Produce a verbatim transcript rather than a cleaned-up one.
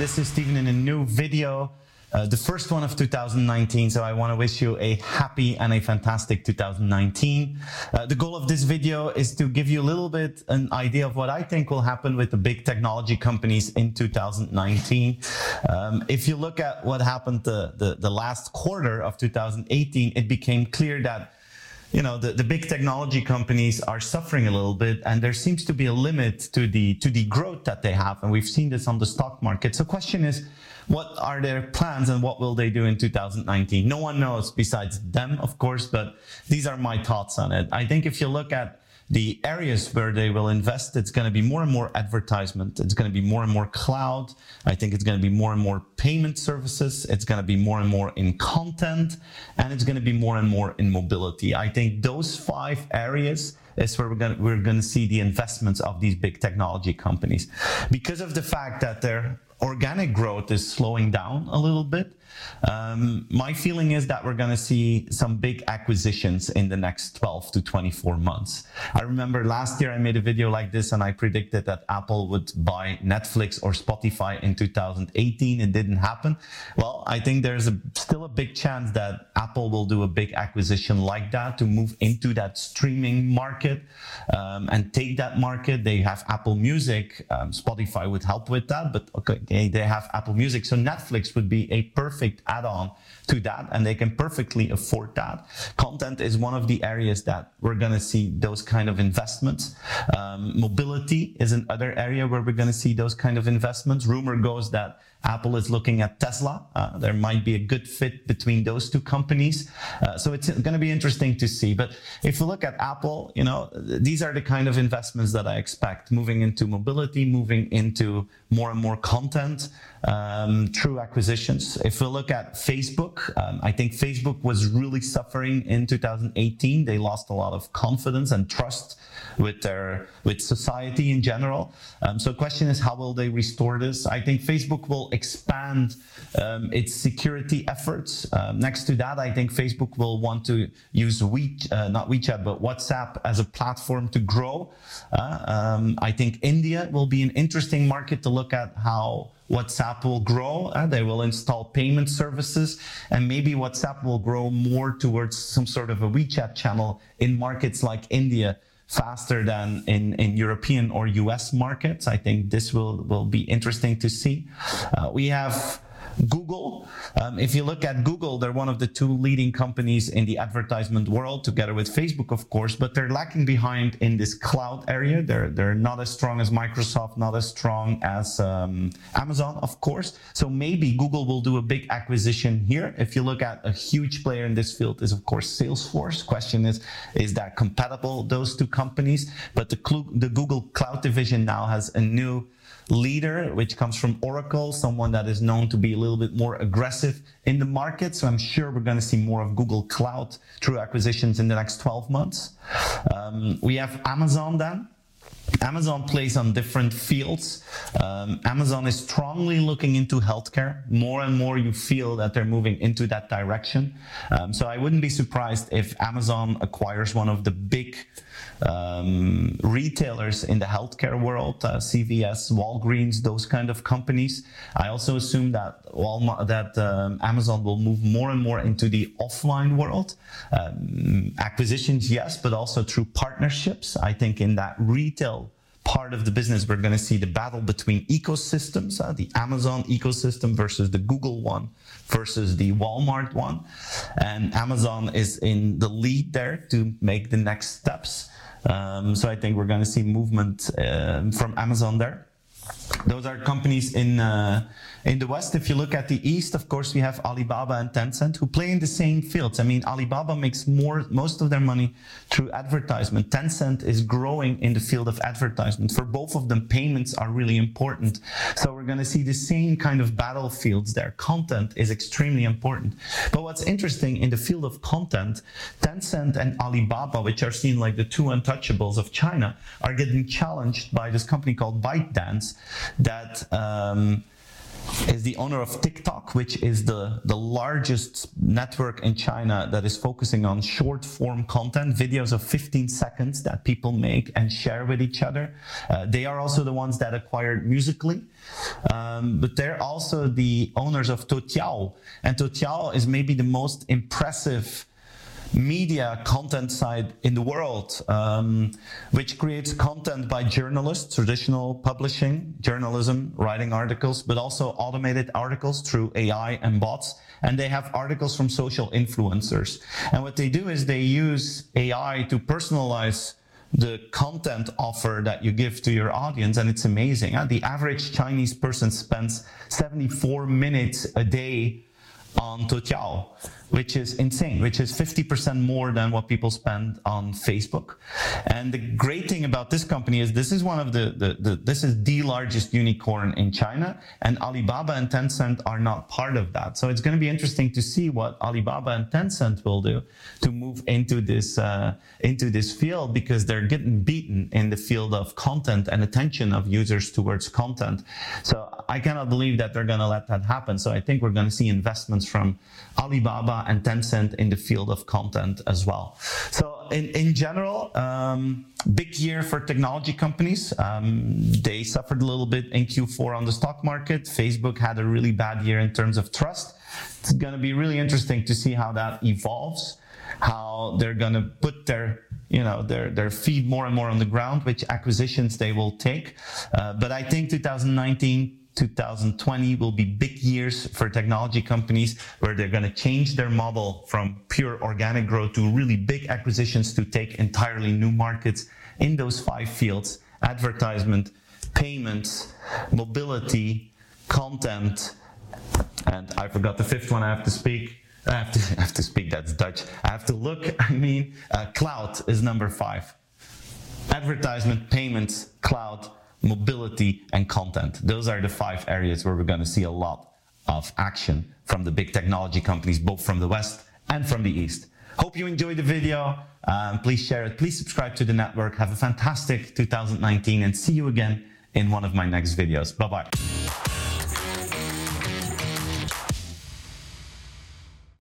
This is Steven in a new video, uh, the first one of two thousand nineteen. So I want to wish you a happy and a fantastic two thousand nineteen. Uh, the goal of this video is to give you a little bit an idea of what I think will happen with the big technology companies in two thousand nineteen. Um, if you look at what happened the, the, the last quarter of two thousand eighteen, it became clear that You know, the, the big technology companies are suffering a little bit, and there seems to be a limit to the to the growth that they have. And we've seen this on the stock market. So question is, what are their plans and what will they do in two thousand nineteen? No one knows besides them, of course, but these are my thoughts on it. I think if you look at the areas where they will invest, it's going to be more and more advertisement. It's going to be more and more cloud. I think it's going to be more and more payment services. It's going to be more and more in content, and it's going to be more and more in mobility. I think those five areas is where we're going to, we're going to see the investments of these big technology companies, because of the fact that they're organic growth is slowing down a little bit. Um, my feeling is that we're going to see some big acquisitions in the next twelve to twenty-four months. I remember last year I made a video like this and I predicted that Apple would buy Netflix or Spotify in two thousand eighteen. It didn't happen. Well, I think there's a, still a big chance that Apple will do a big acquisition like that to move into that streaming market um, and take that market. They have Apple Music. Um, Spotify would help with that, but okay. They have Apple Music, so Netflix would be a perfect add-on to that, and they can perfectly afford that. Content is one of the areas that we're going to see those kind of investments. Um, mobility is another area where we're going to see those kind of investments. Rumor goes that Apple is looking at Tesla. Uh, there might be a good fit between those two companies. Uh, so it's going to be interesting to see. But if we look at Apple, you know, these are the kind of investments that I expect, moving into mobility, moving into more and more content um, through acquisitions. If we look at Facebook, um, I think Facebook was really suffering in two thousand eighteen. They lost a lot of confidence and trust with their with society in general. Um, so the question is, how will they restore this? I think Facebook will expand um, its security efforts. Um, next to that, I think Facebook will want to use We, uh, not WeChat, but WhatsApp as a platform to grow. Uh, um, I think India will be an interesting market to look at how WhatsApp will grow. Uh, they will install payment services, and maybe WhatsApp will grow more towards some sort of a WeChat channel in markets like India, faster than in, in European or U S markets. I think this will, will be interesting to see. Uh, we have Google. Um, if you look at Google, they're one of the two leading companies in the advertisement world, together with Facebook, of course, but they're lacking behind in this cloud area. They're they're not as strong as Microsoft, not as strong as um, Amazon, of course. So maybe Google will do a big acquisition here. If you look at a huge player in this field is, of course, Salesforce. Question is, is that compatible, those two companies? But the, the Google Cloud division now has a new leader, which comes from Oracle, someone that is known to be a little bit more aggressive in the market. So I'm sure we're going to see more of Google Cloud through acquisitions in the next twelve months. Um, we have Amazon then. Amazon plays on different fields. Um, Amazon is strongly looking into healthcare. More and more you feel that they're moving into that direction. Um, so I wouldn't be surprised if Amazon acquires one of the big um, retailers in the healthcare world, uh, C V S, Walgreens, those kind of companies. I also assume that Walmart, that um, Amazon will move more and more into the offline world. Um, acquisitions, yes, but also through partnerships. I think in that retail part of the business, we're going to see the battle between ecosystems, uh, the Amazon ecosystem versus the Google one versus the Walmart one. And Amazon is in the lead there to make the next steps. Um, so I think we're going to see movement uh, from Amazon there. Those are companies in uh, in the West. If you look at the East, of course, we have Alibaba and Tencent, who play in the same fields. I mean, Alibaba makes more most of their money through advertisement. Tencent is growing in the field of advertisement. For both of them, payments are really important. So we're going to see the same kind of battlefields there. Content is extremely important. But what's interesting in the field of content, Tencent and Alibaba, which are seen like the two untouchables of China, are getting challenged by this company called ByteDance, that um, is the owner of TikTok, which is the, the largest network in China that is focusing on short form content, videos of fifteen seconds that people make and share with each other. Uh, they are also the ones that acquired Musical.ly, um, but they're also the owners of Toutiao. And Toutiao is maybe the most impressive media content side in the world, um, which creates content by journalists, traditional publishing, journalism, writing articles, but also automated articles through A I and bots. And they have articles from social influencers. And what they do is they use A I to personalize the content offer that you give to your audience, and it's amazing. Huh? The average Chinese person spends seventy-four minutes a day on Toutiao, which is insane, which is fifty percent more than what people spend on Facebook. And the great thing about this company is this is one of the, the, the this is the largest unicorn in China, and Alibaba and Tencent are not part of that. So it's going to be interesting to see what Alibaba and Tencent will do to move into this, uh, into this field, because they're getting beaten in the field of content and attention of users towards content. So I cannot believe that they're going to let that happen. So I think we're going to see investments from Alibaba and Tencent in the field of content as well. So in, in general, um, big year for technology companies. Um, they suffered a little bit in Q four on the stock market. Facebook had a really bad year in terms of trust. It's going to be really interesting to see how that evolves, how they're going to put their, you know, their, their feet more and more on the ground, which acquisitions they will take. Uh, but I think twenty nineteen, twenty twenty will be big years for technology companies, where they're going to change their model from pure organic growth to really big acquisitions to take entirely new markets in those five fields: advertisement, payments, mobility, content, and I forgot the fifth one. I have to speak. I have to, I have to speak. That's Dutch. I have to look. I mean, uh, cloud is number five. Advertisement, payments, cloud, mobility, and content. Those are the five areas where we're going to see a lot of action from the big technology companies, both from the West and from the East. Hope you enjoyed the video. Um, please share it. Please subscribe to the network. Have a fantastic two thousand nineteen, and see you again in one of my next videos. Bye-bye.